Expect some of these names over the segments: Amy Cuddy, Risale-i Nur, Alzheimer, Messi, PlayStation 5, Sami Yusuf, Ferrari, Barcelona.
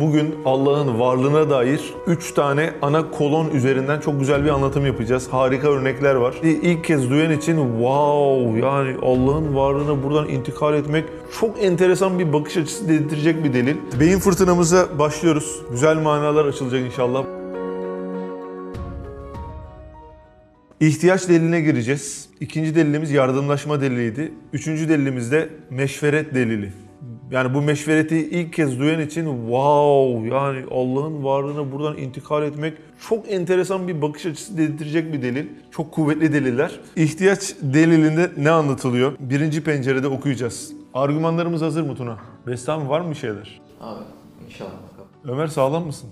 Bugün Allah'ın varlığına dair 3 tane ana kolon üzerinden çok güzel bir anlatım yapacağız. Harika örnekler var. İlk kez duyan için wow, yani Allah'ın varlığına buradan intikal etmek çok enteresan bir bakış açısı dedirtecek bir delil. Beyin fırtınamıza başlıyoruz. Güzel manalar açılacak inşallah. İhtiyaç deliline gireceğiz. İkinci delilimiz yardımlaşma deliliydi. Üçüncü delilimiz de meşveret delili. Yani bu meşvereti ilk kez duyan için wow, yani Allah'ın varlığına buradan intikal etmek çok enteresan bir bakış açısı dedirtecek bir delil. Çok kuvvetli deliller. İhtiyaç delilinde ne anlatılıyor? Birinci pencerede okuyacağız. Argümanlarımız hazır mı Tuna? Bestami var mı bir şeyler? Abi inşallah. Ömer sağlam mısın?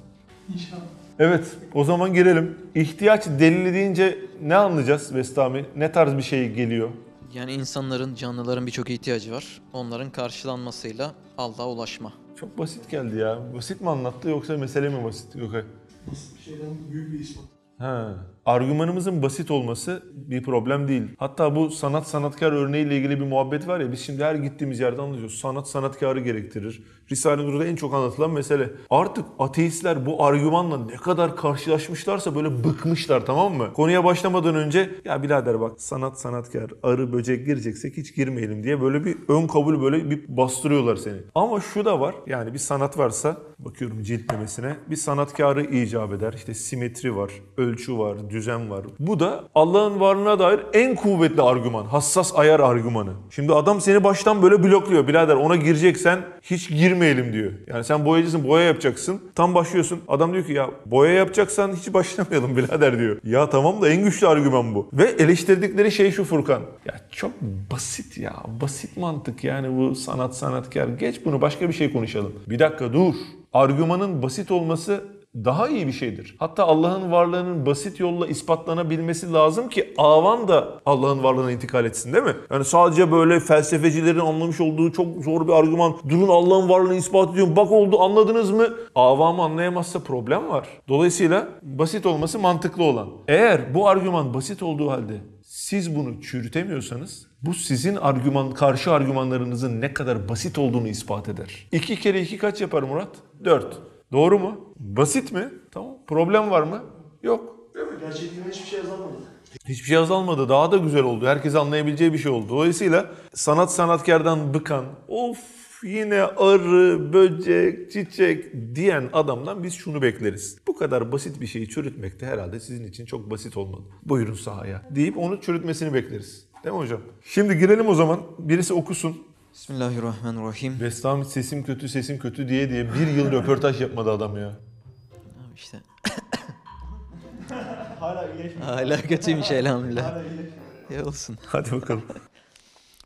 İnşallah. Evet, o zaman girelim. İhtiyaç delili deyince ne anlayacağız Bestami? Ne tarz bir şey geliyor? Yani insanların, canlıların birçok ihtiyacı var. Onların karşılanmasıyla Allah'a ulaşma. Çok basit geldi ya. Basit mi anlattı yoksa mesele mi basit? Yok. Basit bir şeyden büyük bir iş var. Ha. Argümanımızın basit olması bir problem değil. Hatta bu sanatkar örneğiyle ilgili bir muhabbet var ya, biz şimdi her gittiğimiz yerde anlıyoruz. Sanat sanatkarı gerektirir. Risale-i Nur'da en çok anlatılan mesele. Artık ateistler bu argümanla ne kadar karşılaşmışlarsa böyle bıkmışlar, tamam mı? Konuya başlamadan önce ya birader bak sanat sanatkar, arı böcek gireceksek hiç girmeyelim diye böyle bir ön kabul, böyle bir bastırıyorlar seni. Ama şu da var, yani bir sanat varsa bakıyorum ciltlemesine, bir sanatkarı icap eder. İşte simetri var, ölçü var, düzen var. Bu da Allah'ın varlığına dair en kuvvetli argüman. Hassas ayar argümanı. Şimdi adam seni baştan böyle blokluyor. Birader ona gireceksen hiç girmeyelim diyor. Yani sen boyacısın, boya yapacaksın. Tam başlıyorsun. Adam diyor ki ya boya yapacaksan hiç başlamayalım birader diyor. Ya tamam da en güçlü argüman bu. Ve eleştirdikleri şey şu Furkan. Ya çok basit ya. Basit mantık yani bu sanatkar. Geç bunu, başka bir şey konuşalım. Bir dakika dur. Argümanın basit olması daha iyi bir şeydir. Hatta Allah'ın varlığının basit yolla ispatlanabilmesi lazım ki avam da Allah'ın varlığına intikal etsin, değil mi? Yani sadece böyle felsefecilerin anlamış olduğu çok zor bir argüman. Durun Allah'ın varlığını ispat ediyorum. Bak oldu, anladınız mı? Avamı anlayamazsa problem var. Dolayısıyla basit olması mantıklı olan. Eğer bu argüman basit olduğu halde siz bunu çürütemiyorsanız, bu sizin karşı argümanlarınızın ne kadar basit olduğunu ispat eder. 2 kere 2 kaç yapar Murat? 4. Doğru mu? Basit mi? Tamam. Problem var mı? Yok. Değil mi? Gerçekliğine hiçbir şey azalmadı. Hiçbir şey azalmadı. Daha da güzel oldu. Herkes anlayabileceği bir şey oldu. Dolayısıyla sanatkardan bıkan, of yine arı, böcek, çiçek diyen adamdan biz şunu bekleriz. Bu kadar basit bir şeyi çürütmek de herhalde sizin için çok basit olmadı. Buyurun sahaya deyip onu çürütmesini bekleriz. Değil mi hocam? Şimdi girelim o zaman. Birisi okusun. Bismillahirrahmanirrahim. Bestami sesim kötü diye bir yıl röportaj yapmadı adam ya. Abi işte. Hala iyileşmiyor. Hala kötüymüş elhamdülillah. İyi olsun. Hadi bakalım.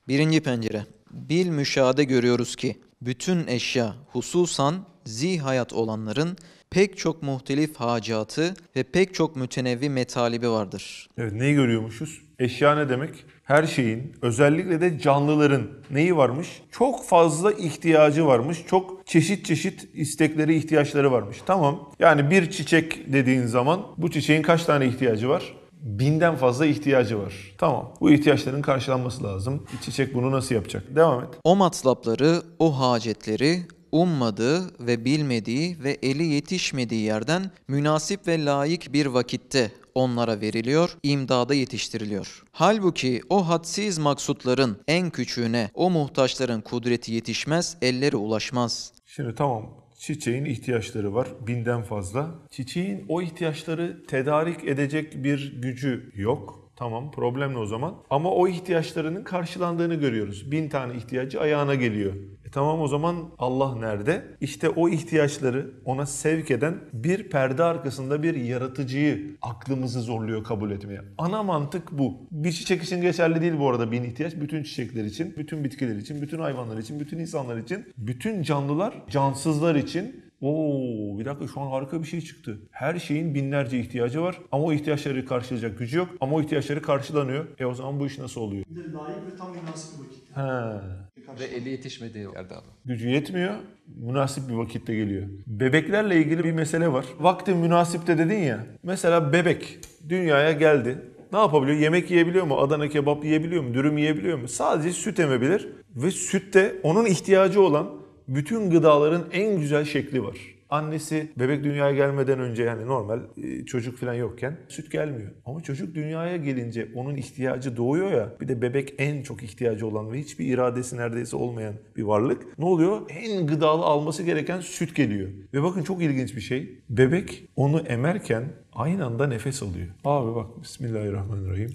Birinci pencere. Bil müşahede görüyoruz ki bütün eşya, hususan zihayat olanların pek çok muhtelif hacatı ve pek çok mütenevvi metalibi vardır. Evet, neyi görüyormuşuz? Eşya ne demek? Her şeyin, özellikle de canlıların neyi varmış? Çok fazla ihtiyacı varmış. Çok çeşit istekleri, ihtiyaçları varmış. Tamam. Yani bir çiçek dediğin zaman bu çiçeğin kaç tane ihtiyacı var? 1000'den fazla ihtiyacı var. Tamam. Bu ihtiyaçların karşılanması lazım. Çiçek bunu nasıl yapacak? Devam et. O matlapları, o hacetleri ummadığı ve bilmediği ve eli yetişmediği yerden münasip ve layık bir vakitte onlara veriliyor, imdada yetiştiriliyor. Halbuki o hadsiz maksutların en küçüğüne, o muhtaçların kudreti yetişmez, elleri ulaşmaz. Şimdi tamam, çiçeğin ihtiyaçları var 1000'den fazla. Çiçeğin o ihtiyaçları tedarik edecek bir gücü yok. Tamam, problem ne o zaman? Ama o ihtiyaçlarının karşılandığını görüyoruz. 1000 tane ihtiyacı ayağına geliyor. Tamam, o zaman Allah nerede? İşte o ihtiyaçları ona sevk eden bir perde arkasında bir yaratıcıyı aklımızı zorluyor kabul etmeye. Ana mantık bu. Bir çiçek için geçerli değil bu arada 1000 ihtiyaç. Bütün çiçekler için, bütün bitkiler için, bütün hayvanlar için, bütün insanlar için, bütün canlılar, cansızlar için. Ooo, bir dakika, şu an harika bir şey çıktı. Her şeyin binlerce ihtiyacı var ama o ihtiyaçları karşılayacak gücü yok. Ama o ihtiyaçları karşılanıyor. O zaman bu iş nasıl oluyor? Bir de layık ve tam münasip bir vakit. Ve eli yetişmediği yerde adam. Gücü yetmiyor, münasip bir vakitte geliyor. Bebeklerle ilgili bir mesele var. Vakti münasipte dedin ya. Mesela bebek dünyaya geldi. Ne yapabiliyor? Yemek yiyebiliyor mu? Adana kebap yiyebiliyor mu? Dürüm yiyebiliyor mu? Sadece süt emebilir ve sütte onun ihtiyacı olan bütün gıdaların en güzel şekli var. Annesi bebek dünyaya gelmeden önce, yani normal çocuk falan yokken süt gelmiyor. Ama çocuk dünyaya gelince onun ihtiyacı doğuyor ya. Bir de bebek en çok ihtiyacı olan ve hiçbir iradesi neredeyse olmayan bir varlık. Ne oluyor? En gıdalı alması gereken süt geliyor. Ve bakın çok ilginç bir şey. Bebek onu emerken aynı anda nefes alıyor. Abi bak, Bismillahirrahmanirrahim.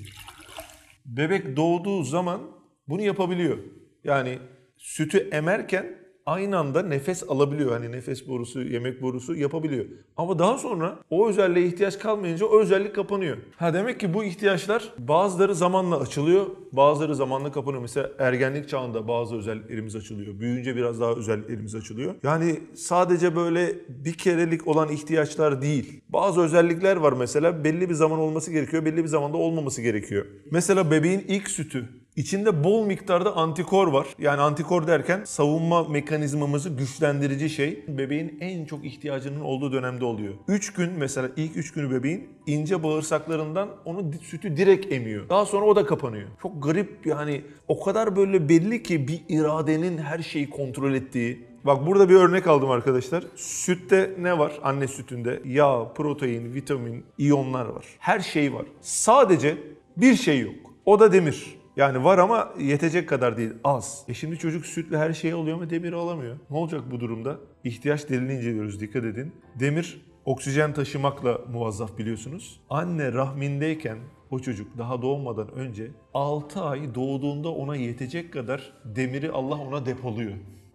Bebek doğduğu zaman bunu yapabiliyor. Yani sütü emerken aynı anda nefes alabiliyor. Hani nefes borusu, yemek borusu yapabiliyor. Ama daha sonra o özelliğe ihtiyaç kalmayınca o özellik kapanıyor. Ha, demek ki bu ihtiyaçlar bazıları zamanla açılıyor, bazıları zamanla kapanıyor. Mesela ergenlik çağında bazı özelliklerimiz açılıyor. Büyüyünce biraz daha özelliklerimiz açılıyor. Yani sadece böyle bir kerelik olan ihtiyaçlar değil. Bazı özellikler var mesela. Belli bir zaman olması gerekiyor, belli bir zamanda olmaması gerekiyor. Mesela bebeğin ilk sütü. İçinde bol miktarda antikor var. Yani antikor derken savunma mekanizmamızı güçlendirici şey. Bebeğin en çok ihtiyacının olduğu dönemde oluyor. 3 gün mesela, ilk 3 günü bebeğin ince bağırsaklarından onun sütü direkt emiyor. Daha sonra o da kapanıyor. Çok garip yani, o kadar böyle belli ki bir iradenin her şeyi kontrol ettiği. Bak burada bir örnek aldım arkadaşlar. Sütte ne var? Anne sütünde yağ, protein, vitamin, iyonlar var. Her şey var. Sadece bir şey yok. O da demir. Yani var ama yetecek kadar değil, az. Şimdi çocuk sütle her şeyi alıyor ama demiri alamıyor. Ne olacak bu durumda? İhtiyaç delilini inceliyoruz, dikkat edin. Demir oksijen taşımakla muvazzaf biliyorsunuz. Anne rahmindeyken o çocuk daha doğmadan önce 6 ay doğduğunda ona yetecek kadar demiri Allah ona depoluyor.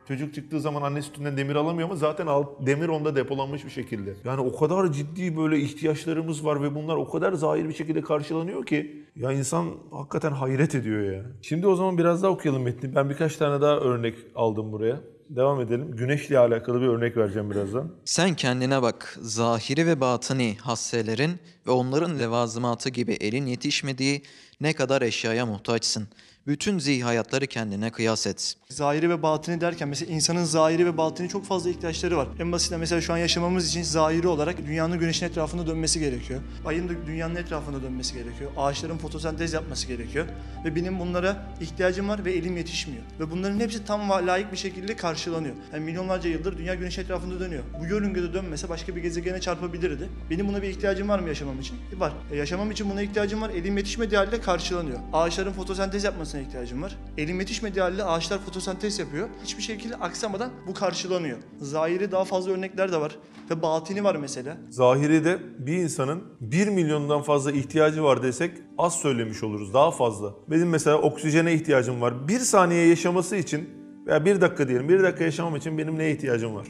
Çocuk çıktığı zaman anne sütünden demir alamıyor ama zaten demir onda depolanmış bir şekilde. Yani o kadar ciddi böyle ihtiyaçlarımız var ve bunlar o kadar zahir bir şekilde karşılanıyor ki ya, insan hakikaten hayret ediyor ya. Şimdi o zaman biraz daha okuyalım metni. Ben birkaç tane daha örnek aldım buraya. Devam edelim. Güneşle alakalı bir örnek vereceğim birazdan. Sen kendine bak. Zahiri ve batini hasselerin ve onların levazımatı gibi elin yetişmediği ne kadar eşyaya muhtaçsın. Bütün hayatları kendine kıyas et. Zahiri ve batini derken mesela insanın zahiri ve batini çok fazla ihtiyaçları var. En basitinden mesela şu an yaşamamız için zahiri olarak dünyanın güneşin etrafında dönmesi gerekiyor. Ayın da dünyanın etrafında dönmesi gerekiyor. Ağaçların fotosentez yapması gerekiyor. Ve benim bunlara ihtiyacım var ve elim yetişmiyor. Ve bunların hepsi tam layık bir şekilde karşılanıyor. Yani milyonlarca yıldır dünya güneş etrafında dönüyor. Bu yörüngede dönmese başka bir gezegene çarpabilirdi. Benim buna bir ihtiyacım var mı yaşamam için? Var. Yaşamam için buna ihtiyacım var. Elim yetişmediği halde karşılanıyor. Ağaçların fotosentez yapmasına ihtiyacım var. Elim yetişmediği halde ağaçlar fotosentez yapıyor. Hiçbir şekilde aksamadan bu karşılanıyor. Zahiri daha fazla örnekler de var ve batini var mesela. Zahiride bir insanın 1 milyondan fazla ihtiyacı var desek az söylemiş oluruz, daha fazla. Benim mesela oksijene ihtiyacım var. 1 saniye yaşaması için veya 1 dakika diyelim, 1 dakika yaşamam için benim neye ihtiyacım var?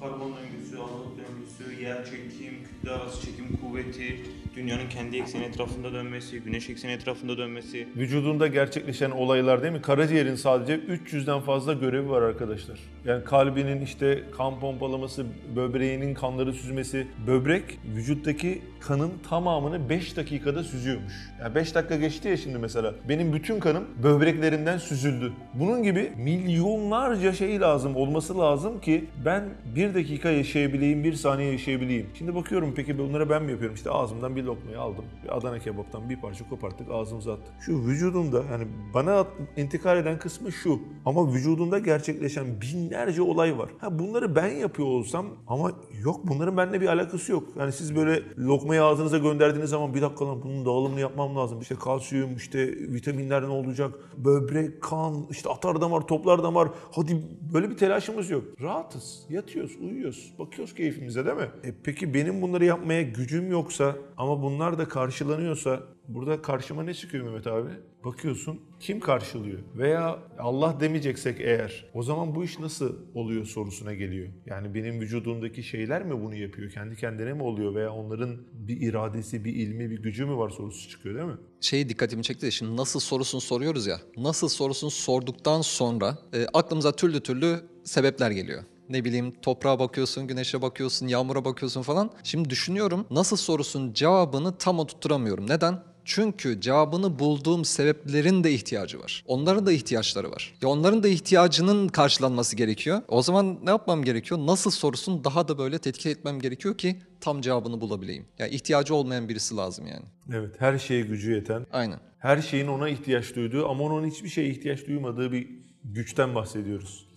Karbon döngüsü, ağırlık döngüsü, yer çekim, kütle arası çekim kuvveti, dünyanın kendi ekseni etrafında dönmesi, güneş ekseni etrafında dönmesi. Vücudunda gerçekleşen olaylar değil mi? Karaciğerin sadece 300'den fazla görevi var arkadaşlar. Yani kalbinin işte kan pompalaması, böbreğinin kanları süzmesi. Böbrek vücuttaki kanın tamamını 5 dakikada süzüyormuş. Yani 5 dakika geçti ya şimdi mesela. Benim bütün kanım böbreklerimden süzüldü. Bunun gibi milyonlarca şey lazım, olması lazım ki ben 1 dakika yaşayabileyim, 1 saniye yaşayabileyim. Şimdi bakıyorum, peki bunları ben mi yapıyorum? İşte ağzımdan bir lokmayı aldım. Bir Adana kebaptan bir parça koparttık, ağzımıza attık. Şu vücudumda, yani bana intikal eden kısmı şu. Ama vücudumda gerçekleşen binlerce olay var. Ha, bunları ben yapıyor olsam, ama yok, bunların benimle bir alakası yok. Yani siz böyle lokmayı ağzınıza gönderdiğiniz zaman bir dakika lan, bunun dağılımını yapmam lazım. İşte kalsiyum, işte vitaminler ne olacak? Böbrek, kan, işte atar damar, toplar damar. Hadi, böyle bir telaşımız yok. Rahatız, yatıyoruz, uyuyoruz, bakıyoruz keyfimize değil mi? Peki benim bunları yapmaya gücüm yoksa ama bunlar da karşılanıyorsa, burada karşıma ne çıkıyor Mehmet abi? Bakıyorsun kim karşılıyor? Veya Allah demeyeceksek eğer, o zaman bu iş nasıl oluyor sorusuna geliyor. Yani benim vücudumdaki şeyler mi bunu yapıyor? Kendi kendine mi oluyor? Veya onların bir iradesi, bir ilmi, bir gücü mü var sorusu çıkıyor değil mi? Dikkatimi çekti de, şimdi nasıl sorusunu soruyoruz ya. Nasıl sorusunu sorduktan sonra aklımıza türlü sebepler geliyor. Ne bileyim, toprağa bakıyorsun, güneşe bakıyorsun, yağmura bakıyorsun falan. Şimdi düşünüyorum, nasıl sorusunun cevabını tam oturtturamıyorum. Neden? Çünkü cevabını bulduğum sebeplerin de ihtiyacı var. Onların da ihtiyaçları var. Ya onların da ihtiyacının karşılanması gerekiyor. O zaman ne yapmam gerekiyor? Nasıl sorusunu daha da böyle tetkik etmem gerekiyor ki tam cevabını bulabileyim. Ya ihtiyacı olmayan birisi lazım yani. Evet, her şeye gücü yeten. Aynen. Her şeyin ona ihtiyaç duyduğu ama onun hiçbir şeye ihtiyaç duymadığı bir güçten bahsediyoruz.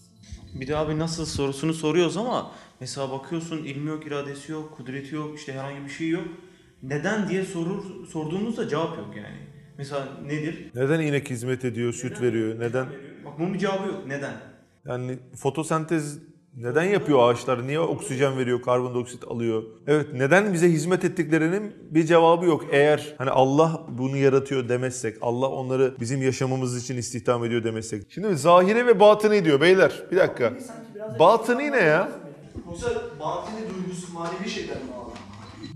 Bir de abi nasıl sorusunu soruyoruz ama mesela bakıyorsun ilmi yok, iradesi yok, kudreti yok, işte herhangi bir şey yok. Neden diye sorduğumuzda cevap yok yani. Mesela nedir? Neden inek hizmet ediyor, neden süt veriyor? Neden? Bak bunun bir cevabı yok. Neden? Yani fotosentez neden yapıyor ağaçlar? Niye oksijen veriyor, karbondioksit alıyor? Evet, neden bize hizmet ettiklerinin bir cevabı yok. Eğer hani Allah bunu yaratıyor demezsek, Allah onları bizim yaşamamız için istihdam ediyor demezsek. Şimdi zahire ve batını diyor beyler. Bir dakika. Batını ne ya? Yoksa batını duygusu, manevi şeyler mi abi?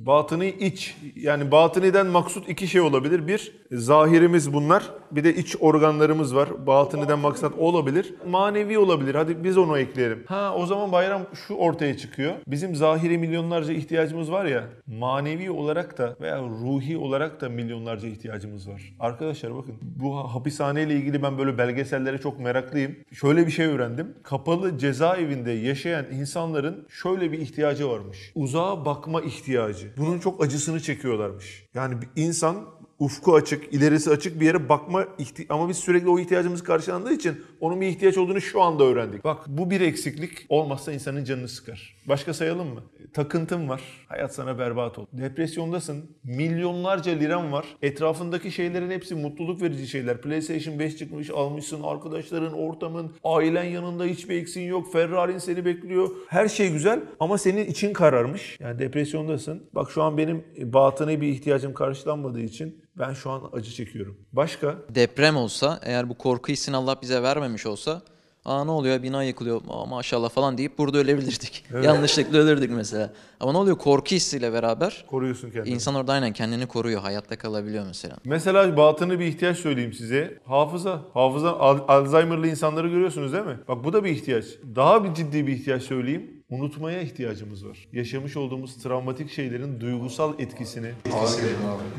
Batını iç. Yani batıniden maksut iki şey olabilir. Bir, zahirimiz bunlar. Bir de iç organlarımız var. Batıniden maksat o olabilir. Manevi olabilir. Hadi biz onu ekleyelim. Ha, o zaman bayram şu ortaya çıkıyor. Bizim zahiri milyonlarca ihtiyacımız var ya, manevi olarak da veya ruhi olarak da milyonlarca ihtiyacımız var. Arkadaşlar bakın, bu hapishaneyle ilgili ben böyle belgesellere çok meraklıyım. Şöyle bir şey öğrendim. Kapalı cezaevinde yaşayan insanların şöyle bir ihtiyacı varmış. Uzağa bakma ihtiyacı. Bunun çok acısını çekiyorlarmış. Yani bir insan ufku açık, ilerisi açık bir yere bakma ama biz sürekli o ihtiyacımız karşılandığı için onun bir ihtiyaç olduğunu şu anda öğrendik. Bak bu bir eksiklik, olmazsa insanın canını sıkar. Başka sayalım mı? Takıntın var, hayat sana berbat oldu. Depresyondasın, milyonlarca liran var. Etrafındaki şeylerin hepsi mutluluk verici şeyler. PlayStation 5 çıkmış, almışsın, arkadaşların, ortamın, ailen yanında, hiçbir eksin yok. Ferrari'nin seni bekliyor. Her şey güzel ama senin için kararmış. Yani depresyondasın. Bak şu an benim batını bir ihtiyacım karşılanmadığı için ben şu an acı çekiyorum. Başka? Deprem olsa, eğer bu korku hissini Allah bize vermemiş olsa, aa ne oluyor, bina yıkılıyor, aa maşallah falan deyip burada ölebilirdik. Evet. Yanlışlıkla ölürdük mesela. Ama ne oluyor, korku hissiyle beraber koruyorsun kendini. İnsan orada aynen kendini koruyor, hayatta kalabiliyor mesela. Mesela batını bir ihtiyaç söyleyeyim size. Hafıza. Hafıza, Alzheimer'lı insanları görüyorsunuz değil mi? Bak bu da bir ihtiyaç. Daha bir ciddi bir ihtiyaç söyleyeyim. Unutmaya ihtiyacımız var. Yaşamış olduğumuz travmatik şeylerin duygusal etkisini. Abi.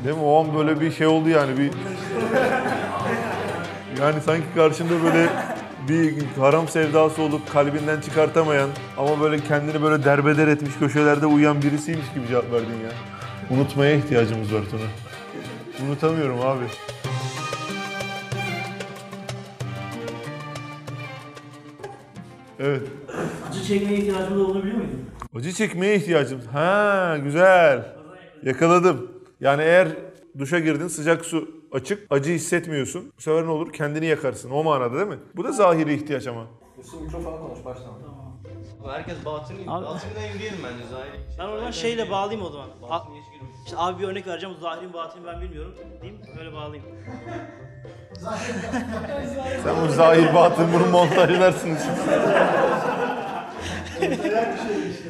Değil mi? O an böyle bir şey oldu yani. Bir... yani sanki karşında böyle bir haram sevdası olup kalbinden çıkartamayan ama böyle kendini böyle derbeder etmiş, köşelerde uyuyan birisiymiş gibi cevap verdin ya. Unutmaya ihtiyacımız var Tuna. Unutamıyorum abi. Evet. Acı çekmeye ihtiyacımız olduğunu biliyor muydun? Acı çekmeye ihtiyacımız. Ha güzel. Yakaladım. Yani eğer duşa girdin, sıcak su açık, acı hissetmiyorsun. Bu sefer ne olur? Kendini yakarsın. O manada değil mi? Bu da zahiri ihtiyaç ama. Yusuf mikrofona konuş baştan. Tamam. Herkes batınına yürüyelim bence zahiri. Ben oradan şeyle bağlayayım o zaman. İşte abi bir örnek vereceğim. Zahirin batini ben bilmiyorum. Değil mi? Böyle bağlayayım. Sen bu zahir batın bunu montajlarsınız.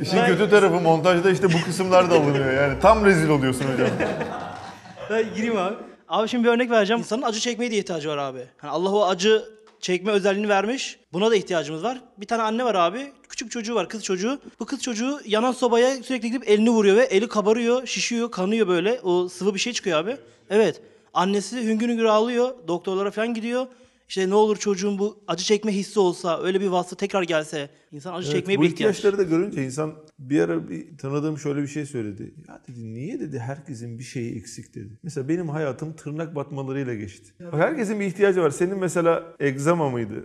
İşin kötü tarafı montajda işte bu kısımlar da alınıyor yani. Tam rezil oluyorsun hocam. Ben gireyim abi. Abi şimdi bir örnek vereceğim. İnsanın acı çekmeye de ihtiyacı var abi. Yani Allah o acı çekme özelliğini vermiş. Buna da ihtiyacımız var. Bir tane anne var abi. Küçük çocuğu var, kız çocuğu. Bu kız çocuğu yanan sobaya sürekli gidip elini vuruyor ve eli kabarıyor, şişiyor, kanıyor böyle. O sıvı bir şey çıkıyor abi. Evet. Annesi hüngür hüngür ağlıyor, doktorlara falan gidiyor. İşte ne olur çocuğun bu acı çekme hissi olsa, öyle bir vasfı tekrar gelse, insan acı çekmeye bir ihtiyaç. Bu ihtiyaçları da görünce insan bir ara bir tanıdığım şöyle bir şey söyledi. Ya dedi, niye dedi herkesin bir şeyi eksik dedi. Mesela benim hayatım tırnak batmalarıyla geçti. Bak herkesin bir ihtiyacı var. Senin mesela egzama mıydı?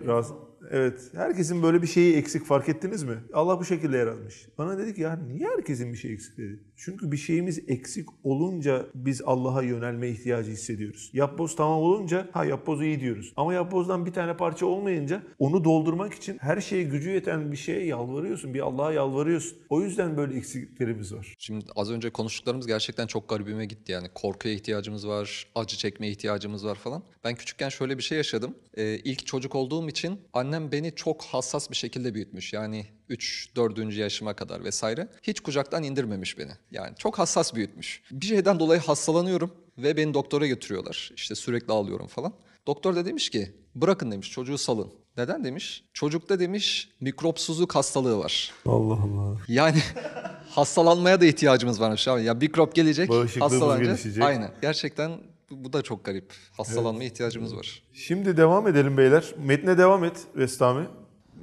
Evet. Herkesin böyle bir şeyi eksik, fark ettiniz mi? Allah bu şekilde yaratmış. Bana dedi ki ya niye herkesin bir şeyi eksik dedi. Çünkü bir şeyimiz eksik olunca biz Allah'a yönelme ihtiyacı hissediyoruz. Yapboz tamam olunca ha yapboz iyi diyoruz. Ama yapbozdan bir tane parça olmayınca onu doldurmak için her şeye gücü yeten bir şeye yalvarıyorsun. Bir Allah'a yalvarıyorsun. O yüzden böyle eksikliklerimiz var. Şimdi az önce konuştuklarımız gerçekten çok garibime gitti yani. Korkuya ihtiyacımız var, acı çekmeye ihtiyacımız var falan. Ben küçükken şöyle bir şey yaşadım. İlk çocuk olduğum için annem beni çok hassas bir şekilde büyütmüş. Yani 3-4. Yaşıma kadar vesaire. Hiç kucaktan indirmemiş beni. Yani çok hassas büyütmüş. Bir şeyden dolayı hastalanıyorum ve beni doktora götürüyorlar. İşte sürekli ağlıyorum falan. Doktor da demiş ki bırakın demiş, çocuğu salın. Neden demiş? Çocukta demiş mikropsuzluk hastalığı var. Allah Allah. Yani hastalanmaya da ihtiyacımız varmış abi. Ya mikrop gelecek, hastalanacak. Gelişecek. Aynen. Gerçekten bu da çok garip. Hastalanmaya ihtiyacımız var. Şimdi devam edelim beyler. Metne devam et Restami.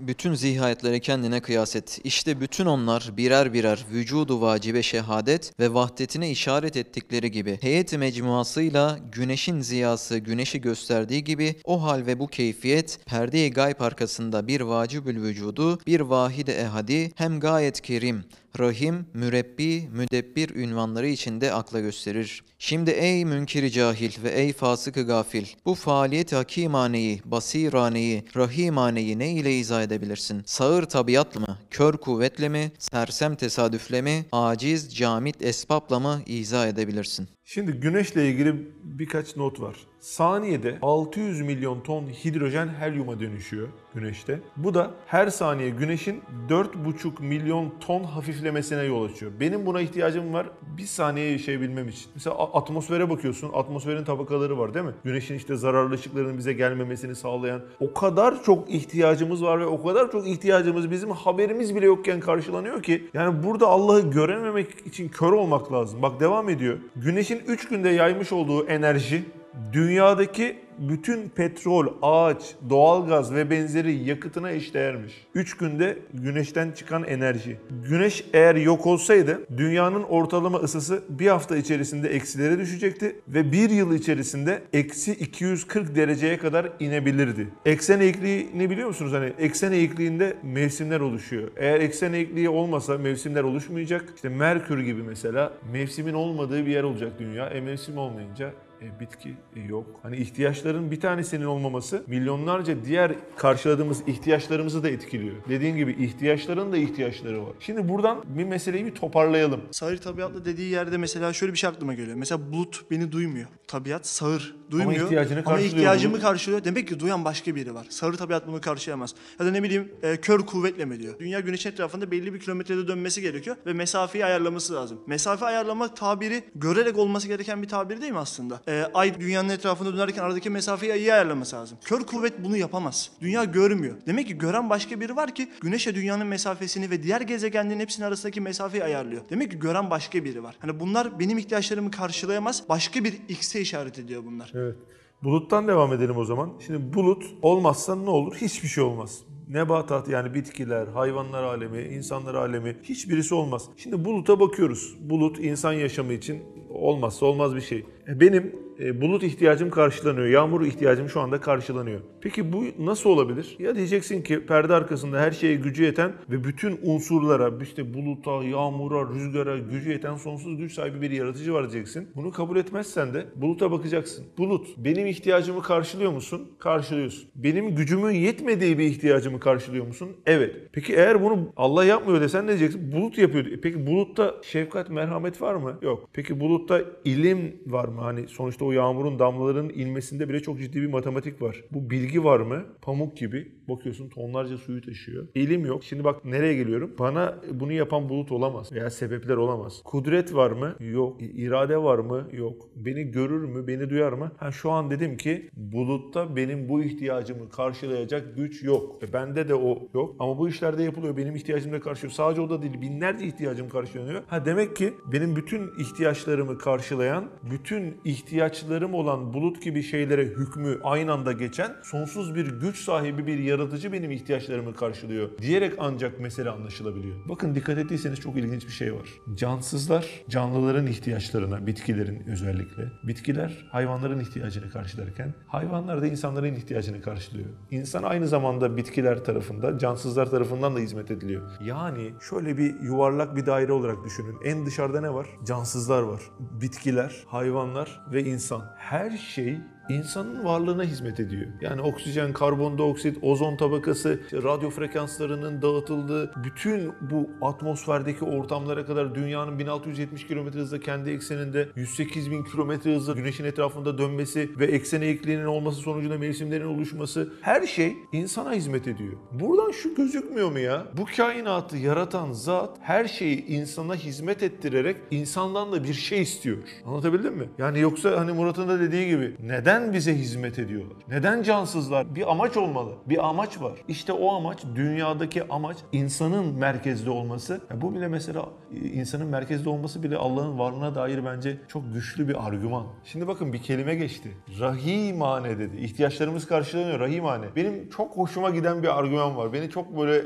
Bütün zihayetleri kendine kıyas et. İşte bütün onlar birer birer vücudu vacibe şehadet ve vahdetine işaret ettikleri gibi heyeti mecmuasıyla güneşin ziyası güneşi gösterdiği gibi o hal ve bu keyfiyet perde-i gayb arkasında bir vacibül vücudu, bir vahid-i ehadi hem gayet kerim, rahim, mürebbi, müdebbir ünvanları içinde akla gösterir. Şimdi ey münkiri cahil ve ey fasık-ı gafil, bu faaliyet-i hakimaneyi, basiraneyi, rahimaneyi ne ile izah edebilirsin? Sağır tabiatla mı, kör kuvvetle mi, sersem tesadüfle mi, aciz, camit, esbapla mı izah edebilirsin? Şimdi güneşle ilgili birkaç not var. Saniyede 600 milyon ton hidrojen helyuma dönüşüyor güneşte. Bu da her saniye güneşin 4,5 milyon ton hafiflemesine yol açıyor. Benim buna ihtiyacım var bir saniye yaşayabilmem için. Mesela atmosfere bakıyorsun, atmosferin tabakaları var değil mi? Güneşin işte zararlı ışıklarının bize gelmemesini sağlayan o kadar çok ihtiyacımız var ve o kadar çok ihtiyacımız bizim haberimiz bile yokken karşılanıyor ki. Yani burada Allah'ı görememek için kör olmak lazım. Bak devam ediyor. Güneşin 3 günde yaymış olduğu enerji dünyadaki bütün petrol, ağaç, doğalgaz ve benzeri yakıtına eşdeğermiş. 3 günde güneşten çıkan enerji. Güneş eğer yok olsaydı dünyanın ortalama ısısı bir hafta içerisinde eksilere düşecekti ve bir yıl içerisinde eksi 240 dereceye kadar inebilirdi. Eksen eğikliğini biliyor musunuz? Hani eksen eğikliğinde mevsimler oluşuyor. Eğer eksen eğikliği olmasa mevsimler oluşmayacak. İşte Merkür gibi mesela mevsimin olmadığı bir yer olacak dünya. Mevsim olmayınca bitki yok. Hani ihtiyaçların bir tanesinin olmaması milyonlarca diğer karşıladığımız ihtiyaçlarımızı da etkiliyor. Dediğim gibi ihtiyaçların da ihtiyaçları var. Şimdi buradan bir meseleyi bir toparlayalım. Sağır tabiatla dediği yerde mesela şöyle bir şey aklıma geliyor. Mesela bulut beni duymuyor. Tabiat sağır. Duymuyor. Ama ihtiyacını karşılıyor. Ama ihtiyacımı karşılıyor. Demek ki duyan başka biri var. Sağır tabiat bunu karşılayamaz. Ya da ne bileyim kör kuvvetle mi diyor. Dünya güneşin etrafında belli bir kilometrede dönmesi gerekiyor ve mesafeyi ayarlaması lazım. Mesafe ayarlamak tabiri görerek olması gereken bir tabir değil mi aslında? Ay dünyanın etrafında dönerken aradaki mesafeyi iyi ayarlaması lazım. Kör kuvvet bunu yapamaz. Dünya görmüyor. Demek ki gören başka biri var ki güneşe dünyanın mesafesini ve diğer gezegenlerin hepsinin arasındaki mesafeyi ayarlıyor. Demek ki gören başka biri var. Hani bunlar benim ihtiyaçlarımı karşılayamaz. Başka bir X'e işaret ediyor bunlar. Evet. Buluttan devam edelim o zaman. Şimdi bulut olmazsa ne olur? Hiçbir şey olmaz. Nebatat yani bitkiler, hayvanlar alemi, insanlar alemi hiçbirisi olmaz. Şimdi buluta bakıyoruz. Bulut insan yaşamı için olmazsa olmaz bir şey. Benim bulut ihtiyacım karşılanıyor, yağmur ihtiyacım şu anda karşılanıyor. Peki bu nasıl olabilir? Ya diyeceksin ki perde arkasında her şeye gücü yeten ve bütün unsurlara, işte buluta, yağmura, rüzgara gücü yeten sonsuz güç sahibi bir yaratıcı var diyeceksin. Bunu kabul etmezsen de buluta bakacaksın. Bulut, benim ihtiyacımı karşılıyor musun? Karşılıyorsun. Benim gücümün yetmediği bir ihtiyacımı karşılıyor musun? Evet. Peki eğer bunu Allah yapmıyor desen ne diyeceksin? Bulut yapıyor. Peki bulutta şefkat, merhamet var mı? Yok. Peki bulutta ilim var mı? Hani sonuçta o yağmurun damlalarının inmesinde bile çok ciddi bir matematik var. Bu bilgi var mı? Pamuk gibi. Bakıyorsun tonlarca suyu taşıyor. Elim yok. Şimdi bak nereye geliyorum? Bana bunu yapan bulut olamaz. Veya sebepler olamaz. Kudret var mı? Yok. İrade var mı? Yok. Beni görür mü? Beni duyar mı? Ha şu an dedim ki bulutta benim bu ihtiyacımı karşılayacak güç yok. Bende de o yok. Ama bu işlerde yapılıyor. Benim ihtiyacım da karşılıyor. Sadece o da değil. Binlerce ihtiyacım karşılanıyor. Ha demek ki benim bütün ihtiyaçlarımı karşılayan, bütün ihtiyaçlarım olan bulut gibi şeylere hükmü aynı anda geçen sonsuz bir güç sahibi bir yaratıcı benim ihtiyaçlarımı karşılıyor diyerek ancak mesele anlaşılabiliyor. Bakın dikkat ettiyseniz çok ilginç bir şey var. Cansızlar canlıların ihtiyaçlarına, bitkilerin özellikle. Bitkiler hayvanların ihtiyacını karşılarken hayvanlar da insanların ihtiyacını karşılıyor. İnsan aynı zamanda bitkiler tarafından, cansızlar tarafından da hizmet ediliyor. Yani şöyle bir yuvarlak bir daire olarak düşünün. En dışarıda ne var? Cansızlar var. Bitkiler, hayvanlar ve insan. Her şey insanın varlığına hizmet ediyor. Yani oksijen, karbondioksit, ozon tabakası, işte radyo frekanslarının dağıtıldığı, bütün bu atmosferdeki ortamlara kadar dünyanın 1670 km hızla kendi ekseninde 108 bin km hızla güneşin etrafında dönmesi ve eksen eğikliğinin olması sonucunda mevsimlerin oluşması, her şey insana hizmet ediyor. Buradan şu gözükmüyor mu ya? Bu kainatı yaratan zat her şeyi insana hizmet ettirerek insandan da bir şey istiyor. Anlatabildim mi? Yani yoksa hani Murat'ın da dediği gibi neden neden bize hizmet ediyorlar? Neden cansızlar? Bir amaç olmalı. Bir amaç var. İşte o amaç, dünyadaki amaç insanın merkezde olması. Yani bu bile mesela, insanın merkezde olması bile Allah'ın varlığına dair bence çok güçlü bir argüman. Şimdi bakın bir kelime geçti. Rahimane dedi. İhtiyaçlarımız karşılanıyor. Rahimane. Benim çok hoşuma giden bir argüman var. Beni çok böyle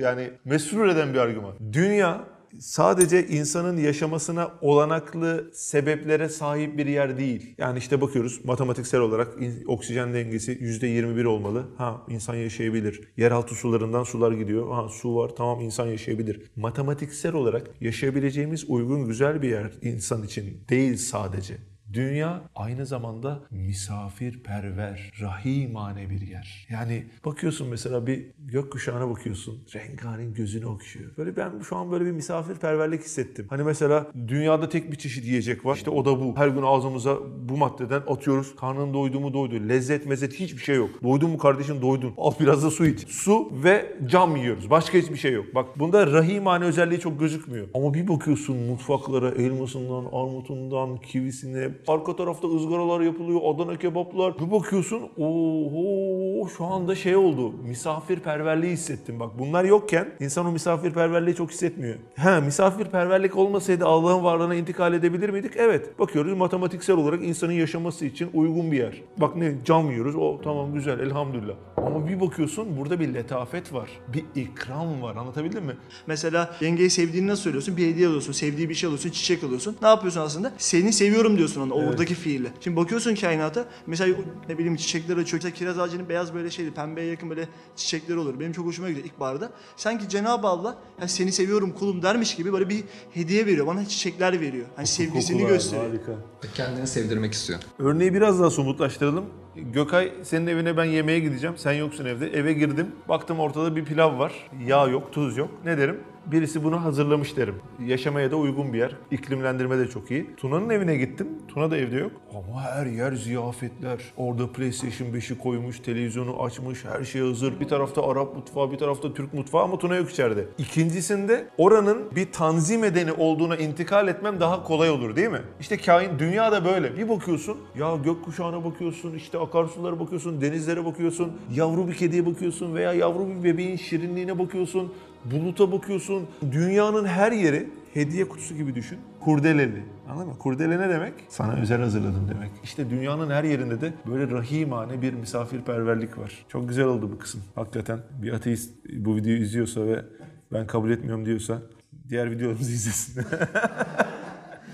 yani mesrur eden bir argüman. Dünya sadece insanın yaşamasına olanaklı sebeplere sahip bir yer değil. Yani işte bakıyoruz matematiksel olarak oksijen dengesi %21 olmalı. Ha insan yaşayabilir. Yeraltı sularından sular gidiyor. Ha su var, tamam, insan yaşayabilir. Matematiksel olarak yaşayabileceğimiz uygun güzel bir yer insan için değil sadece. Dünya aynı zamanda misafirperver, rahimane bir yer. Yani bakıyorsun mesela bir gökkuşağına bakıyorsun, rengarenk gözünü okşuyor. Böyle ben şu an böyle bir misafirperverlik hissettim. Hani mesela dünyada tek bir çeşit yiyecek var. İşte o da bu. Her gün ağzımıza bu maddeden atıyoruz. Karnın doydu mu doydu. Lezzet mezzet hiçbir şey yok. Doydun mu kardeşim doydun. Al biraz da su iç. Su ve cam yiyoruz. Başka hiçbir şey yok. Bak bunda rahimane özelliği çok gözükmüyor. Ama bir bakıyorsun mutfaklara, elmasından, armutundan, kivisine, arka tarafta ızgaralar yapılıyor, Adana kebaplar. Bir bakıyorsun, oho şu anda şey oldu, misafirperverliği hissettim. Bak bunlar yokken insan o misafirperverliği çok hissetmiyor. Ha misafirperverlik olmasaydı Allah'ın varlığına intikal edebilir miydik? Evet. Bakıyoruz matematiksel olarak insanın yaşaması için uygun bir yer. Bak ne cam yiyoruz, o tamam güzel elhamdülillah. Ama bir bakıyorsun burada bir letafet var, bir ikram var, anlatabildim mi? Mesela yengeyi sevdiğini nasıl söylüyorsun? Bir hediye alıyorsun, sevdiği bir şey alıyorsun, çiçek alıyorsun. Ne yapıyorsun aslında? Seni seviyorum diyorsun. Evet. Oradaki fiille. Şimdi bakıyorsun kainata, mesela ne bileyim çiçekler açıyor. Mesela kiraz ağacının beyaz böyle şeydi, pembeye yakın böyle çiçekleri olur. Benim çok hoşuma gidiyor ilkbaharda. Sanki Cenab-ı Allah yani seni seviyorum kulum dermiş gibi böyle bir hediye veriyor. Bana çiçekler veriyor. Hani sevgisini gösteriyor. Harika. Kendini sevdirmek istiyor. Örneği biraz daha somutlaştıralım. Gökay senin evine ben yemeğe gideceğim. Sen yoksun evde. Eve girdim. Baktım ortada bir pilav var. Yağ yok, tuz yok. Ne derim? Birisi bunu hazırlamış derim. Yaşamaya da uygun bir yer. İklimlendirme de çok iyi. Tuna'nın evine gittim. Tuna da evde yok. Ama her yer ziyafetler. Orada PlayStation 5'i koymuş, televizyonu açmış, her şey hazır. Bir tarafta Arap mutfağı, bir tarafta Türk mutfağı ama Tuna yok içeride. İkincisinde oranın bir tanzim edeni olduğuna intikal etmem daha kolay olur değil mi? İşte kain, dünya da böyle. Bir bakıyorsun, ya gökkuşağına bakıyorsun, işte akarsulara bakıyorsun, denizlere bakıyorsun, yavru bir kediye bakıyorsun veya yavru bir bebeğin şirinliğine bakıyorsun. Buluta bakıyorsun, dünyanın her yeri hediye kutusu gibi düşün. Kurdeleli. Anladın mı? Kurdele ne demek? Sana özel hazırladım demek. İşte dünyanın her yerinde de böyle rahimane bir misafirperverlik var. Çok güzel oldu bu kısım. Hakikaten bir ateist bu videoyu izliyorsa ve ben kabul etmiyorum diyorsa diğer videolarımızı izlesin.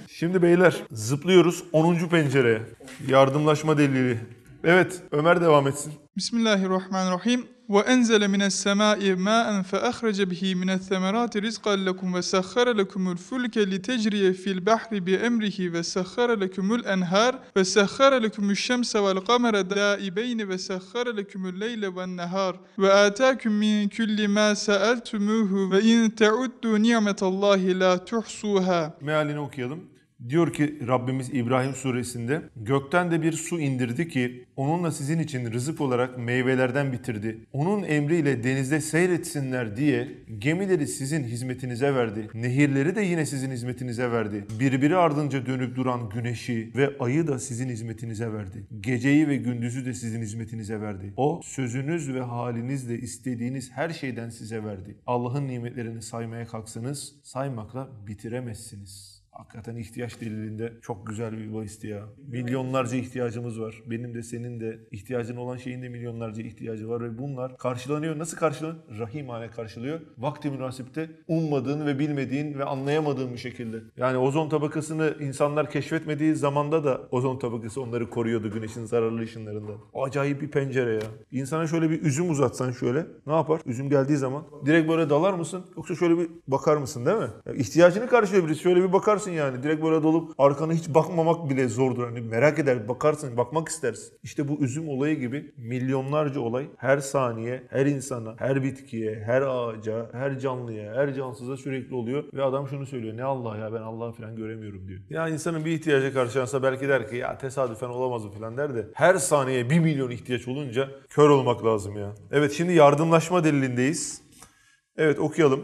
Şimdi beyler zıplıyoruz 10. pencereye. Yardımlaşma delili. Evet Ömer devam etsin. Bismillahirrahmanirrahim. وَاَنْزَلَ مِنَ السَّمَاءِ مَاءً فَأَخْرَجَ بِهِ مِنَ الثَّمَرَاتِ رِزْقًا لَكُمْ وَسَخَّرَ لَكُمُ الْفُلْكَ لِتَجْرِيَ فِي الْبَحْرِ بِأَمْرِهِ وَسَخَّرَ لَكُمُ الْأَنْهَارَ وَسَخَّرَ لَكُمُ الشَّمْسَ وَالْقَمَرَ دَائِبَيْنِ وَسَخَّرَ لَكُمُ اللَّيْلَ وَالنَّهَارَ وَآتَاكُمْ مِنْ كُلِّ مَا سَأَلْتُمُوهُ وَإِنْ تَعُدُّوا نِعْمَةَ اللّٰهِ لَا تُحْصُوهَا. Mealini okuyalım. Diyor ki Rabbimiz İbrahim Suresinde gökten de bir su indirdi ki onunla sizin için rızık olarak meyvelerden bitirdi. Onun emriyle denizde seyretsinler diye gemileri sizin hizmetinize verdi. Nehirleri de yine sizin hizmetinize verdi. Birbiri ardınca dönüp duran güneşi ve ayı da sizin hizmetinize verdi. Geceyi ve gündüzü de sizin hizmetinize verdi. O sözünüz ve halinizle istediğiniz her şeyden size verdi. Allah'ın nimetlerini saymaya kalksanız saymakla bitiremezsiniz. Hakikaten ihtiyaç delilinde çok güzel bir bahisti ya. Milyonlarca ihtiyacımız var. Benim de senin de ihtiyacın olan şeyin de milyonlarca ihtiyacı var ve bunlar karşılanıyor. Nasıl karşılanıyor? Rahimane karşılıyor. Vakti münasipte ummadığın ve bilmediğin ve anlayamadığın bir şekilde. Yani ozon tabakasını insanlar keşfetmediği zamanda da ozon tabakası onları koruyordu güneşin zararlı ışınlarından. Acayip bir pencere ya. İnsana şöyle bir üzüm uzatsan şöyle ne yapar? Üzüm geldiği zaman direkt böyle dalar mısın? Yoksa şöyle bir bakar mısın değil mi? Ya ihtiyacını karşılıyor birisi. Şöyle bir bakarsın. Yani direkt böyle dolup arkana hiç bakmamak bile zordur. Hani merak eder, bakarsın, bakmak istersin. İşte bu üzüm olayı gibi milyonlarca olay her saniye, her insana, her bitkiye, her ağaca, her canlıya, her cansıza sürekli oluyor. Ve adam şunu söylüyor, ne Allah ya ben Allah'ı falan göremiyorum diyor. Ya insanın bir ihtiyaca karşılansa belki der ki ya tesadüfen olamaz mı falan der de her saniye 1 milyon ihtiyaç olunca kör olmak lazım ya. Evet şimdi yardımlaşma delilindeyiz. Evet okuyalım.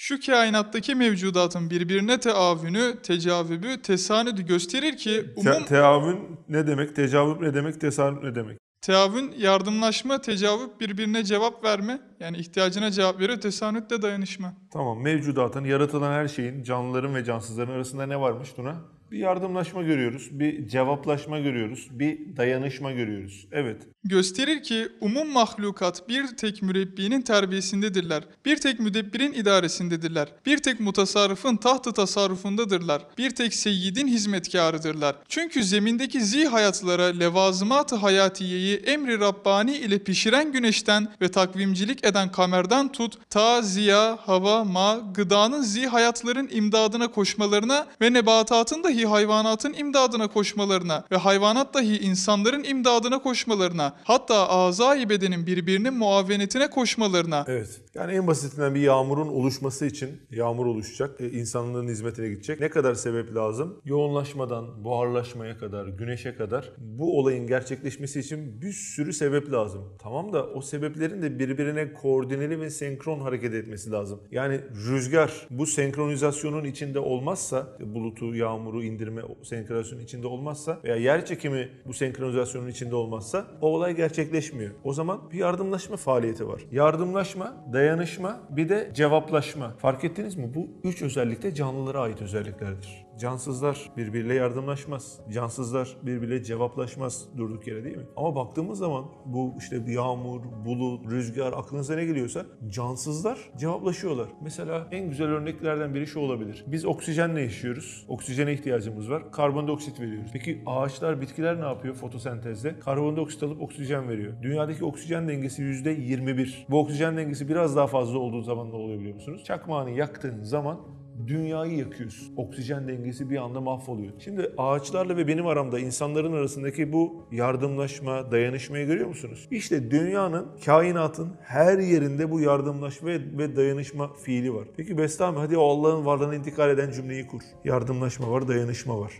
Şu kainattaki mevcudatın birbirine teavünü, tecavübü, tesanüdü gösterir ki... Teavün ne demek? Tecavüb ne demek? Tesanüd ne demek? Teavün yardımlaşma, tecavüb birbirine cevap verme. Yani ihtiyacına cevap veriyor, tesanüd de dayanışma. Tamam, mevcudatın, yaratılan her şeyin, canlıların ve cansızların arasında ne varmış Tuna? Bir yardımlaşma görüyoruz, bir cevaplaşma görüyoruz, bir dayanışma görüyoruz. Evet. Gösterir ki umum mahlukat bir tek mürebbinin terbiyesindedirler. Bir tek müdebbirin idaresindedirler. Bir tek mutasarrıfın tahtı tasarrufundadırlar. Bir tek seyyidin hizmetkarıdırlar. Çünkü zemindeki hayatlara levazımat-ı hayatiyeyi emri Rabbani ile pişiren güneşten ve takvimcilik eden kamerden tut, ta ziya, hava, ma, gıdanın hayatların imdadına koşmalarına ve nebatatın da hayvanatın imdadına koşmalarına ve hayvanat dahi insanların imdadına koşmalarına, hatta azai bedenin birbirinin muavenetine koşmalarına. Evet. Yani en basitinden bir yağmurun oluşması için yağmur oluşacak, insanlığın hizmetine gidecek. Ne kadar sebep lazım? Yoğunlaşmadan buharlaşmaya kadar, güneşe kadar bu olayın gerçekleşmesi için bir sürü sebep lazım. Tamam da o sebeplerin de birbirine koordineli ve senkron hareket etmesi lazım. Yani rüzgar bu senkronizasyonun içinde olmazsa, bulutu, yağmuru indirme senkronizasyonun içinde olmazsa veya yer çekimi bu senkronizasyonun içinde olmazsa o olay gerçekleşmiyor. O zaman bir yardımlaşma faaliyeti var. Yardımlaşma, dayanışma, bir de cevaplaşma. Fark ettiniz mi? Bu üç özellik de canlılara ait özelliklerdir. Cansızlar birbiriyle yardımlaşmaz. Cansızlar birbiriyle cevaplaşmaz durduk yere, değil mi? Ama baktığımız zaman bu işte yağmur, bulut, rüzgar, aklınıza ne geliyorsa cansızlar cevaplaşıyorlar. Mesela en güzel örneklerden biri şu olabilir. Biz oksijenle yaşıyoruz. Oksijene ihtiyacımız var. Karbondioksit veriyoruz. Peki ağaçlar, bitkiler ne yapıyor fotosentezde? Karbondioksit alıp oksijen veriyor. Dünyadaki oksijen dengesi %21. Bu oksijen dengesi biraz daha fazla olduğu zaman ne oluyor biliyor musunuz? Çakmağını yaktığın zaman dünyayı yakıyoruz. Oksijen dengesi bir anda mahvoluyor. Şimdi ağaçlarla ve benim aramda, insanların arasındaki bu yardımlaşma, dayanışmayı görüyor musunuz? İşte dünyanın, kainatın her yerinde bu yardımlaşma ve dayanışma fiili var. Peki Bestami, hadi o Allah'ın varlığına intikal eden cümleyi kur. Yardımlaşma var, dayanışma var.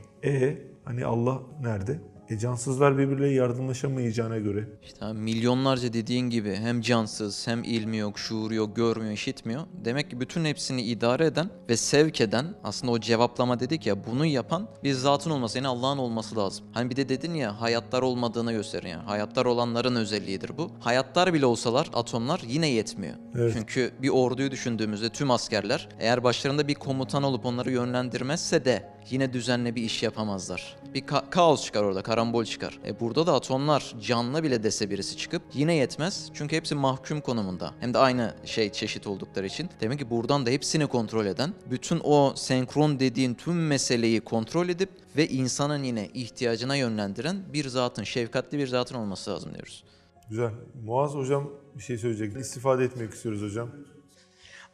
Hani Allah nerede? Cansızlar birbirleriyle yardımlaşamayacağına göre. İşte milyonlarca dediğin gibi hem cansız, hem ilmi yok, şuuru yok, görmüyor, işitmiyor. Demek ki bütün hepsini idare eden ve sevk eden, aslında o cevaplama dedik ya, bunu yapan bir zatın olması, yani Allah'ın olması lazım. Hani bir de dedin ya, hayatlar olmadığını gösterir yani. Hayatlar olanların özelliğidir bu. Hayatlar bile olsalar, atomlar yine yetmiyor. Evet. Çünkü bir orduyu düşündüğümüzde tüm askerler eğer başlarında bir komutan olup onları yönlendirmezse de yine düzenli bir iş yapamazlar. Bir kaos çıkar orada, karambol çıkar. Burada da atomlar, canlı bile dese birisi çıkıp yine yetmez. Çünkü hepsi mahkum konumunda. Hem de aynı çeşit oldukları için. Demek ki buradan da hepsini kontrol eden, bütün o senkron dediğin tüm meseleyi kontrol edip ve insanın yine ihtiyacına yönlendiren bir zatın, şefkatli bir zatın olması lazım diyoruz. Güzel. Muaz hocam bir şey söyleyecek. İstifade etmek istiyoruz hocam.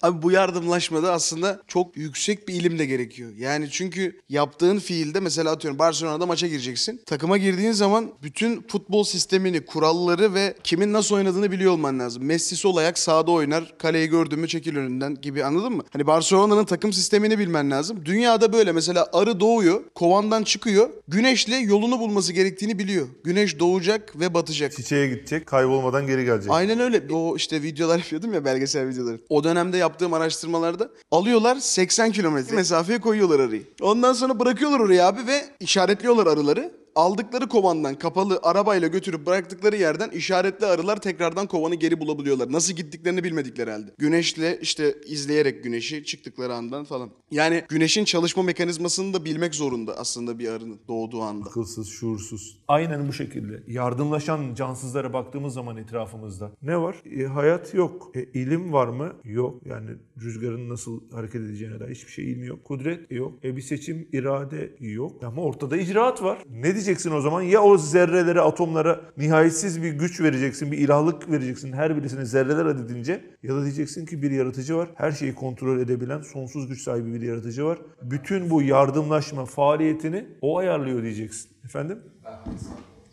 Abi bu yardımlaşmada aslında çok yüksek bir ilim de gerekiyor. Yani çünkü yaptığın fiilde, mesela atıyorum Barcelona'da maça gireceksin. Takıma girdiğin zaman bütün futbol sistemini, kuralları ve kimin nasıl oynadığını biliyor olman lazım. Messi sol ayak sağda oynar, kaleyi gördün mü çekil önünden gibi, anladın mı? Hani Barcelona'nın takım sistemini bilmen lazım. Dünyada böyle mesela arı doğuyor, kovandan çıkıyor, güneşle yolunu bulması gerektiğini biliyor. Güneş doğacak ve batacak. Çiçeğe gidecek, kaybolmadan geri gelecek. Aynen öyle. O işte videolar yapıyordum ya, belgesel videoları. O dönemde yaptığım araştırmalarda alıyorlar, 80 kilometre mesafeye koyuyorlar arıyı. Ondan sonra bırakıyorlar oraya abi ve işaretliyorlar arıları. Aldıkları kovandan, kapalı arabayla götürüp bıraktıkları yerden işaretli arılar tekrardan kovanı geri bulabiliyorlar. Nasıl gittiklerini bilmedikleri halde. Güneşle işte izleyerek güneşi çıktıkları andan falan. Yani güneşin çalışma mekanizmasını da bilmek zorunda aslında bir arının doğduğu anda. Akılsız, şuursuz. Aynen bu şekilde. Yardımlaşan cansızlara baktığımız zaman etrafımızda ne var? Hayat yok. İlim var mı? Yok. Yani rüzgarın nasıl hareket edeceğine dair hiçbir şey ilmi yok. Kudret yok. Bir seçim, irade yok. Ama ortada icraat var. Ne diyeceksin o zaman? Ya o zerrelere, atomlara nihayetsiz bir güç vereceksin, bir ilahlık vereceksin her birisine zerreler adedince, ya da diyeceksin ki bir yaratıcı var, her şeyi kontrol edebilen, sonsuz güç sahibi bir yaratıcı var. Bütün bu yardımlaşma faaliyetini o ayarlıyor diyeceksin. Efendim?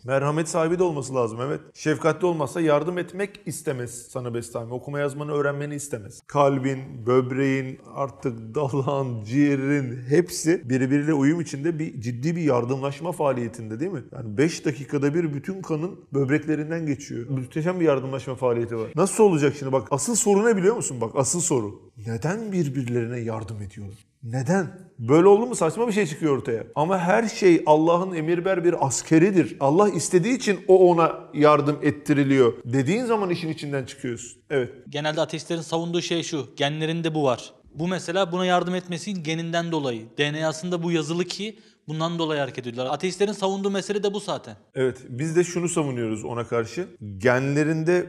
Merhamet sahibi de olması lazım, evet. Şefkatli olmazsa yardım etmek istemez sana bestami. Okuma yazmanı öğrenmeni istemez. Kalbin, böbreğin, artık dalağın, ciğerin hepsi birbiriyle uyum içinde bir ciddi bir yardımlaşma faaliyetinde değil mi? Yani 5 dakikada bir bütün kanın böbreklerinden geçiyor. Muhteşem bir yardımlaşma faaliyeti var. Nasıl olacak şimdi bak, asıl soru ne biliyor musun? Bak asıl soru. Neden birbirlerine yardım ediyorlar? Neden? Böyle oldu mu saçma bir şey çıkıyor ortaya. Ama her şey Allah'ın emirber bir askeridir. Allah istediği için o ona yardım ettiriliyor. Dediğin zaman işin içinden çıkıyorsun. Evet. Genelde ateistlerin savunduğu şey şu. Genlerinde bu var. Bu mesela buna yardım etmesi geninden dolayı. DNA'sında bu yazılı ki bundan dolayı hareket ediyorlar. Ateistlerin savunduğu mesele de bu zaten. Evet, biz de şunu savunuyoruz ona karşı. Genlerinde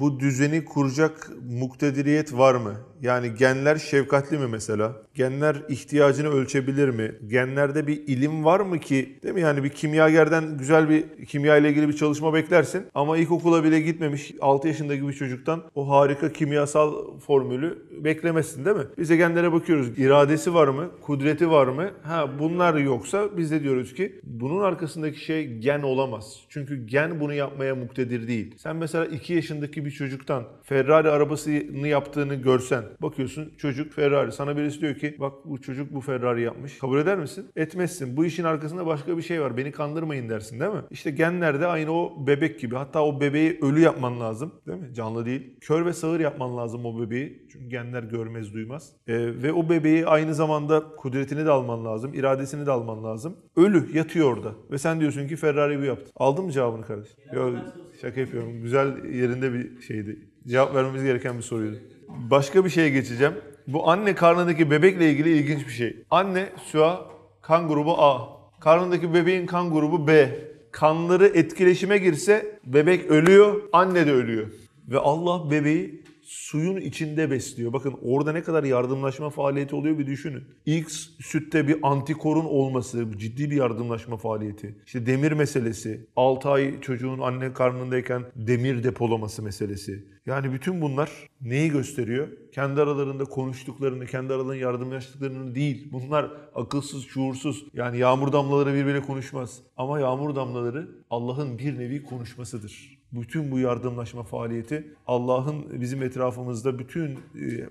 bu düzeni kuracak muktediriyet var mı? Yani genler şefkatli mi mesela? Genler ihtiyacını ölçebilir mi? Genlerde bir ilim var mı ki? Değil mi? Yani bir kimyagerden güzel bir kimya ile ilgili bir çalışma beklersin. Ama ilkokula bile gitmemiş 6 yaşındaki bir çocuktan o harika kimyasal formülü beklemezsin değil mi? Biz de genlere bakıyoruz. İradesi var mı? Kudreti var mı? Ha, bunlar yoksa biz de diyoruz ki bunun arkasındaki şey gen olamaz. Çünkü gen bunu yapmaya muktedir değil. Sen mesela 2 yaşındaki bir çocuktan Ferrari arabasını yaptığını görsen, bakıyorsun çocuk Ferrari. Sana birisi diyor ki bak bu çocuk bu Ferrari yapmış. Kabul eder misin? Etmezsin. Bu işin arkasında başka bir şey var. Beni kandırmayın dersin değil mi? İşte genlerde aynı o bebek gibi. Hatta o bebeği ölü yapman lazım. Değil mi? Canlı değil. Kör ve sağır yapman lazım o bebeği. Çünkü genler görmez duymaz. Ve o bebeği aynı zamanda kudretini de alman lazım. İradesini de alman lazım. Ölü yatıyor orada. Ve sen diyorsun ki Ferrari bu yaptı. Aldın mı cevabını kardeş? Yok, şaka yapıyorum. Güzel yerinde bir şeydi. Cevap vermemiz gereken bir soruydu. Başka bir şeye geçeceğim. Bu anne karnındaki bebekle ilgili ilginç bir şey. Anne süa, kan grubu A. Karnındaki bebeğin kan grubu B. Kanları etkileşime girse bebek ölüyor, anne de ölüyor. Ve Allah bebeği suyun içinde besliyor. Bakın orada ne kadar yardımlaşma faaliyeti oluyor bir düşünün. İlk sütte bir antikorun olması ciddi bir yardımlaşma faaliyeti. İşte demir meselesi, 6 ay çocuğun anne karnındayken demir depolaması meselesi. Yani bütün bunlar neyi gösteriyor? Kendi aralarında konuştuklarını, kendi aralarında yardımlaştıklarını değil. Bunlar akılsız, şuursuz. Yani yağmur damlaları birbirine konuşmaz. Ama yağmur damlaları Allah'ın bir nevi konuşmasıdır. Bütün bu yardımlaşma faaliyeti Allah'ın bizim etrafımızda bütün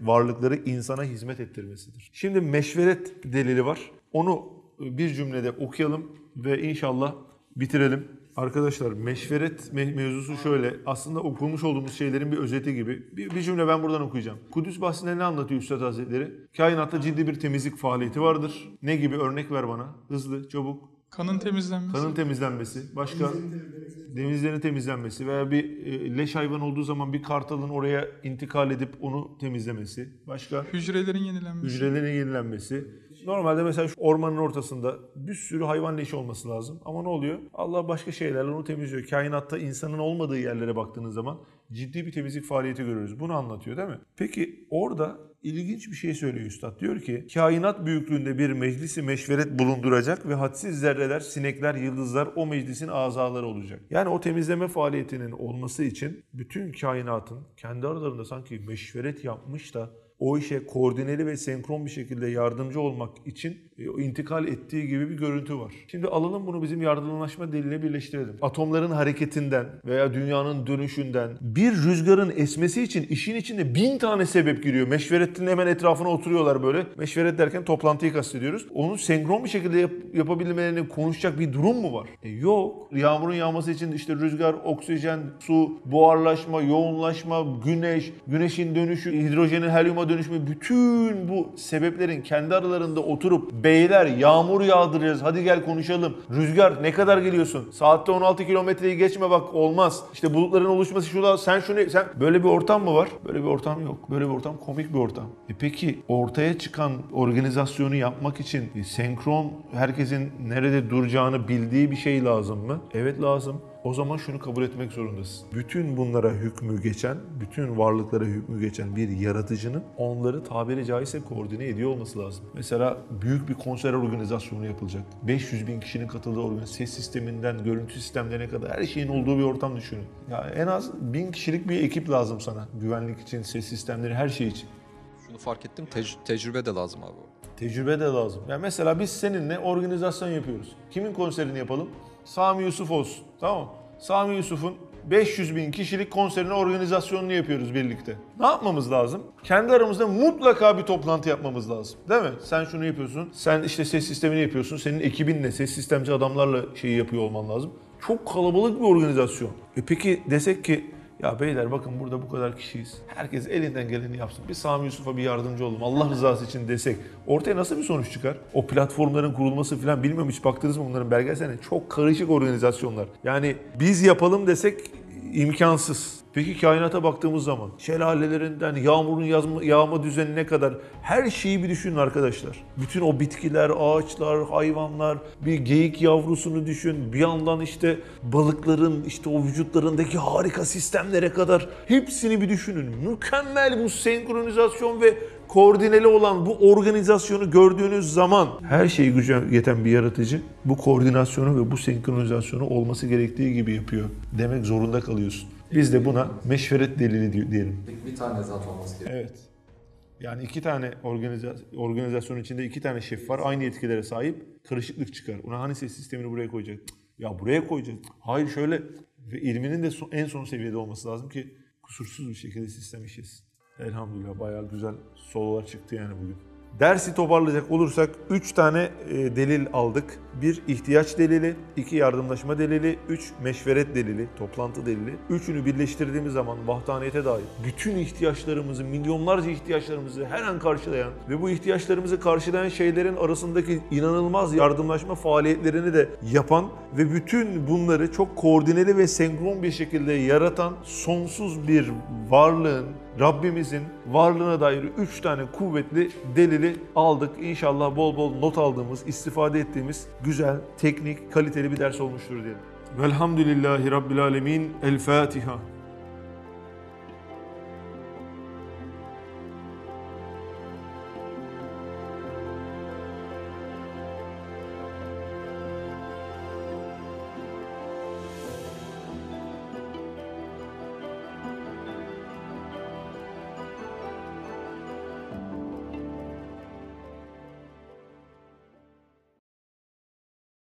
varlıkları insana hizmet ettirmesidir. Şimdi meşveret delili var. Onu bir cümlede okuyalım ve inşallah bitirelim. Arkadaşlar meşveret mevzusu şöyle, aslında okumuş olduğumuz şeylerin bir özeti gibi. Bir cümle ben buradan okuyacağım. Kudüs bahsinde ne anlatıyor Üstad Hazretleri? Kainatta ciddi bir temizlik faaliyeti vardır. Ne gibi? Örnek ver bana. Hızlı, çabuk. Kanın temizlenmesi. Kanın temizlenmesi. Başka? Denizlerin temizlenmesi veya bir leş hayvan olduğu zaman bir kartalın oraya intikal edip onu temizlemesi. Başka? Hücrelerin yenilenmesi. Hücrelerin yenilenmesi. Normalde mesela şu ormanın ortasında bir sürü hayvan leşi olması lazım. Ama ne oluyor? Allah başka şeylerle onu temizliyor. Kainatta insanın olmadığı yerlere baktığınız zaman ciddi bir temizlik faaliyeti görüyoruz. Bunu anlatıyor değil mi? Peki orada ilginç bir şey söylüyor Üstad. Diyor ki kainat büyüklüğünde bir meclisi meşveret bulunduracak ve hadsiz zerreler, sinekler, yıldızlar o meclisin azaları olacak. Yani o temizleme faaliyetinin olması için bütün kainatın kendi aralarında sanki meşveret yapmış da o işe koordineli ve senkron bir şekilde yardımcı olmak için intikal ettiği gibi bir görüntü var. Şimdi alalım bunu bizim yardımlaşma deliline birleştirelim. Atomların hareketinden veya dünyanın dönüşünden bir rüzgarın esmesi için işin içinde 1000 tane sebep giriyor. Meşveret'in hemen etrafına oturuyorlar böyle. Meşveret derken toplantıyı kastediyoruz. Onun senkron bir şekilde yapabilmelerini konuşacak bir durum mu var? Yok. Yağmurun yağması için işte rüzgar, oksijen, su, buharlaşma, yoğunlaşma, güneş, güneşin dönüşü, hidrojenin helyuma dönüşme, bütün bu sebeplerin kendi aralarında oturup beyler yağmur yağdıracağız hadi gel konuşalım. Rüzgar ne kadar geliyorsun? Saatte 16 kilometreyi geçme bak olmaz. İşte bulutların oluşması şurada sen böyle bir ortam mı var? Böyle bir ortam yok. Böyle bir ortam komik bir ortam. Peki ortaya çıkan organizasyonu yapmak için senkron herkesin nerede duracağını bildiği bir şey lazım mı? Evet lazım. O zaman şunu kabul etmek zorundasın. Bütün bunlara hükmü geçen, bütün varlıklara hükmü geçen bir yaratıcının onları tabiri caizse koordine ediyor olması lazım. Mesela büyük bir konser organizasyonu yapılacak. 500.000 kişinin katıldığı ses sisteminden, görüntü sistemlerine kadar her şeyin olduğu bir ortam düşünün. Ya en az 1000 kişilik bir ekip lazım sana. Güvenlik için, ses sistemleri, her şey için. Şunu fark ettim, tecrübe de lazım abi. Tecrübe de lazım. Yani mesela biz seninle organizasyon yapıyoruz. Kimin konserini yapalım? Sami Yusuf olsun, tamam mı? Sami Yusuf'un 500.000 kişilik konserine organizasyonunu yapıyoruz birlikte. Ne yapmamız lazım? Kendi aramızda mutlaka bir toplantı yapmamız lazım. Değil mi? Sen şunu yapıyorsun, sen işte ses sistemini yapıyorsun, senin ekibinle, ses sistemci adamlarla şeyi yapıyor olman lazım. Çok kalabalık bir organizasyon. E peki desek ki, ya beyler bakın burada bu kadar kişiyiz. Herkes elinden geleni yapsın. Bir Sami Yusuf'a bir yardımcı olalım. Allah rızası için desek. Ortaya nasıl bir sonuç çıkar? O platformların kurulması falan bilmiyorum. Hiç baktınız mı bunların belgeseline? Çok karışık organizasyonlar. Yani biz yapalım desek imkansız. Peki kainata baktığımız zaman şelalelerinden, yağmurun yağma düzenine kadar her şeyi bir düşünün arkadaşlar. Bütün o bitkiler, ağaçlar, hayvanlar, bir geyik yavrusunu düşün. Bir yandan işte balıkların, işte o vücutlarındaki harika sistemlere kadar hepsini bir düşünün. Mükemmel bu senkronizasyon ve koordineli olan bu organizasyonu gördüğünüz zaman her şeyi gücüne yeten bir yaratıcı bu koordinasyonu ve bu senkronizasyonu olması gerektiği gibi yapıyor demek zorunda kalıyorsun. Biz de buna meşveret delili diyelim. Bir tane zat olması gerekiyor. Evet. Yani iki tane organizasyonun içinde iki tane şef var. Aynı yetkilere sahip. Karışıklık çıkar. Ona hani ses sistemini buraya koyacak? Ya buraya koyacak. Hayır şöyle. Ve ilminin de en son seviyede olması lazım ki kusursuz bir şekilde sistem işlesin. Elhamdülillah bayağı güzel sololar çıktı yani bugün. Dersi toparlayacak olursak 3 tane delil aldık. 1 ihtiyaç delili, 2 yardımlaşma delili, 3 meşveret delili, toplantı delili. Üçünü birleştirdiğimiz zaman vahdaniyete dair bütün ihtiyaçlarımızı, milyonlarca ihtiyaçlarımızı her an karşılayan ve bu ihtiyaçlarımızı karşılayan şeylerin arasındaki inanılmaz yardımlaşma faaliyetlerini de yapan ve bütün bunları çok koordineli ve senkron bir şekilde yaratan sonsuz bir varlığın, Rabbimizin varlığına dair 3 tane kuvvetli delili aldık. İnşallah bol bol not aldığımız, istifade ettiğimiz güzel, teknik, kaliteli bir ders olmuştur diyelim. Velhamdülillahi Rabbil Alemin. El Fatiha.